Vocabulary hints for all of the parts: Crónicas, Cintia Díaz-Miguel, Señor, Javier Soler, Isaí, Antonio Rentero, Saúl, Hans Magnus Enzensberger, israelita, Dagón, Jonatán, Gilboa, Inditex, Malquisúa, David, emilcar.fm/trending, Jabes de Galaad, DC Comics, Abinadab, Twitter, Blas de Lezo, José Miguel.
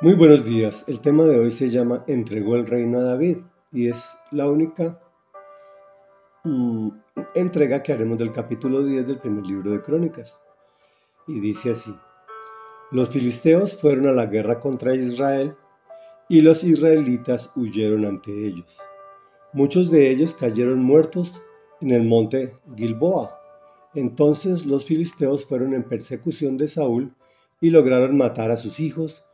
Muy buenos días, el tema de hoy se llama Entregó el reino a David y es la única entrega que haremos del capítulo 10 del primer libro de Crónicas. Y dice así: los filisteos fueron a la guerra contra Israel y los israelitas huyeron ante ellos. Muchos de ellos cayeron muertos en el monte Gilboa. Entonces los filisteos fueron en persecución de Saúl y lograron matar a sus hijos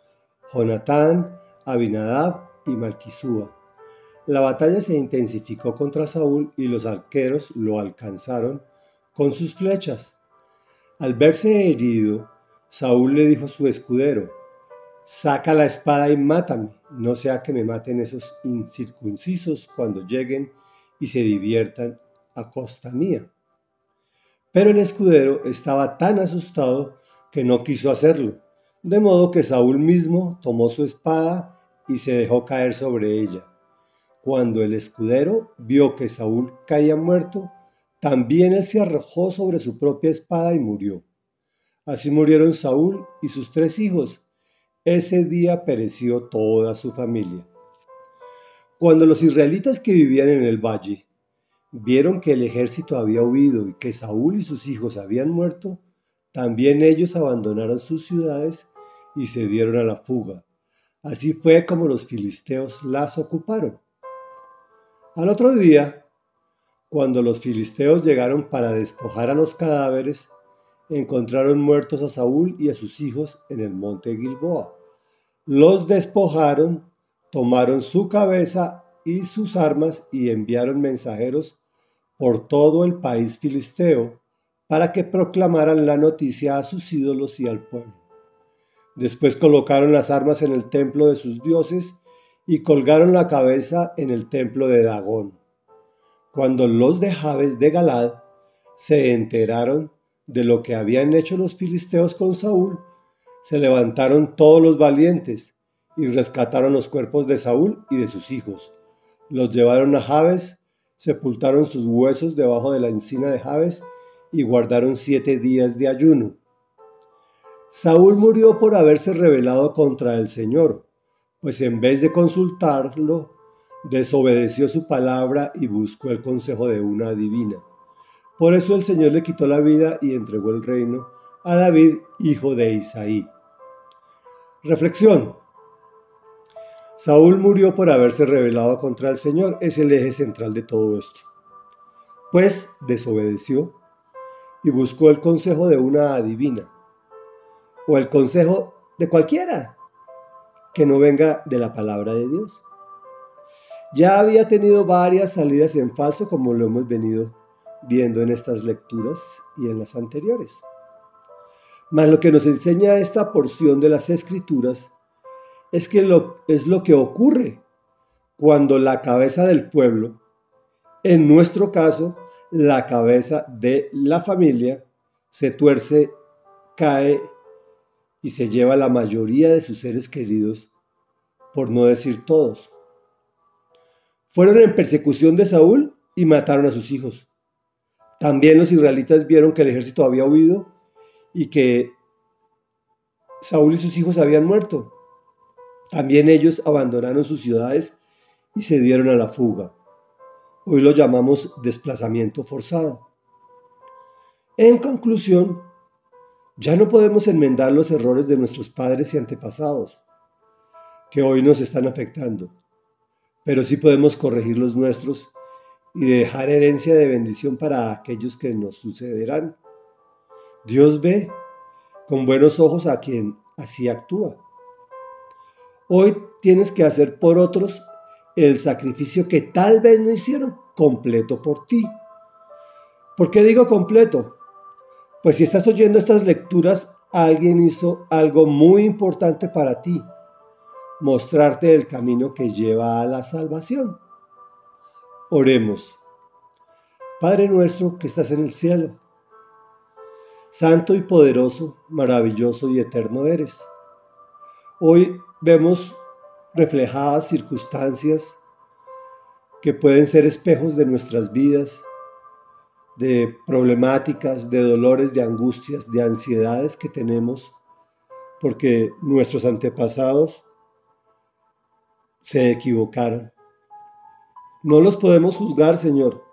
Jonatán, Abinadab y Malquisúa. La batalla se intensificó contra Saúl y los arqueros lo alcanzaron con sus flechas. Al verse herido, Saúl le dijo a su escudero: saca la espada y mátame, no sea que me maten esos incircuncisos cuando lleguen y se diviertan a costa mía. Pero el escudero estaba tan asustado que no quiso hacerlo. De modo que Saúl mismo tomó su espada y se dejó caer sobre ella. Cuando el escudero vio que Saúl caía muerto, también él se arrojó sobre su propia espada y murió. Así murieron Saúl y sus 3 hijos. Ese día pereció toda su familia. Cuando los israelitas que vivían en el valle vieron que el ejército había huido y que Saúl y sus hijos habían muerto, también ellos abandonaron sus ciudades y se dieron a la fuga. Así fue como los filisteos las ocuparon. Al otro día, cuando los filisteos llegaron para despojar a los cadáveres, encontraron muertos a Saúl y a sus hijos en el monte Gilboa. Los despojaron, tomaron su cabeza y sus armas y enviaron mensajeros por todo el país filisteo para que proclamaran la noticia a sus ídolos y al pueblo. Después colocaron las armas en el templo de sus dioses y colgaron la cabeza en el templo de Dagón. Cuando los de Jabes de Galaad se enteraron de lo que habían hecho los filisteos con Saúl, se levantaron todos los valientes y rescataron los cuerpos de Saúl y de sus hijos. Los llevaron a Jabes, sepultaron sus huesos debajo de la encina de Jabes y guardaron 7 días de ayuno. Saúl murió por haberse rebelado contra el Señor, pues en vez de consultarlo, desobedeció su palabra y buscó el consejo de una adivina. Por eso el Señor le quitó la vida y entregó el reino a David, hijo de Isaí. Reflexión: Saúl murió por haberse rebelado contra el Señor, es el eje central de todo esto. Pues desobedeció y buscó el consejo de una adivina, o el consejo de cualquiera que no venga de la palabra de Dios. Ya había tenido varias salidas en falso, como lo hemos venido viendo en estas lecturas y en las anteriores. Mas lo que nos enseña esta porción de las Escrituras es que es lo que ocurre cuando la cabeza del pueblo, en nuestro caso, la cabeza de la familia, se tuerce, cae y se lleva la mayoría de sus seres queridos, por no decir todos. Fueron en persecución de Saúl y mataron a sus hijos. También los israelitas vieron que el ejército había huido y que Saúl y sus hijos habían muerto. También ellos abandonaron sus ciudades y se dieron a la fuga. Hoy lo llamamos desplazamiento forzado. En conclusión, ya no podemos enmendar los errores de nuestros padres y antepasados, que hoy nos están afectando, pero sí podemos corregir los nuestros y dejar herencia de bendición para aquellos que nos sucederán. Dios ve con buenos ojos a quien así actúa. Hoy tienes que hacer por otros el sacrificio que tal vez no hicieron completo por ti. ¿Por qué digo completo? Pues si estás oyendo estas lecturas, alguien hizo algo muy importante para ti: mostrarte el camino que lleva a la salvación. Oremos. Padre nuestro que estás en el cielo, santo y poderoso, maravilloso y eterno eres. Hoy vemos reflejadas circunstancias que pueden ser espejos de nuestras vidas, de problemáticas, de dolores, de angustias, de ansiedades que tenemos porque nuestros antepasados se equivocaron. No los podemos juzgar, Señor.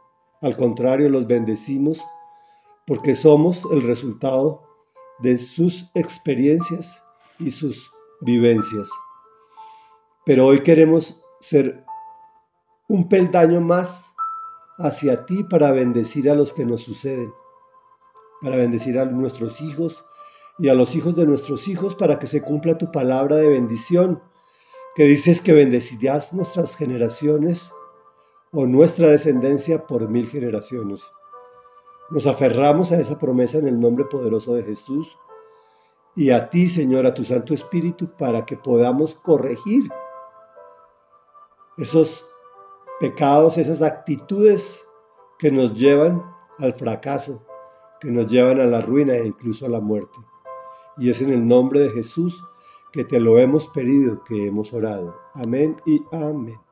Al contrario, los bendecimos porque somos el resultado de sus experiencias y sus vivencias. Pero hoy queremos ser un peldaño más hacia ti para bendecir a los que nos suceden, para bendecir a nuestros hijos y a los hijos de nuestros hijos, para que se cumpla tu palabra de bendición, que dices que bendecirás nuestras generaciones o nuestra descendencia por 1000 generaciones. Nos aferramos a esa promesa en el nombre poderoso de Jesús y a ti, Señor, a tu Santo Espíritu, para que podamos corregir esos pecados, esas actitudes que nos llevan al fracaso, que nos llevan a la ruina e incluso a la muerte. Y es en el nombre de Jesús que te lo hemos pedido, que hemos orado. Amén y amén.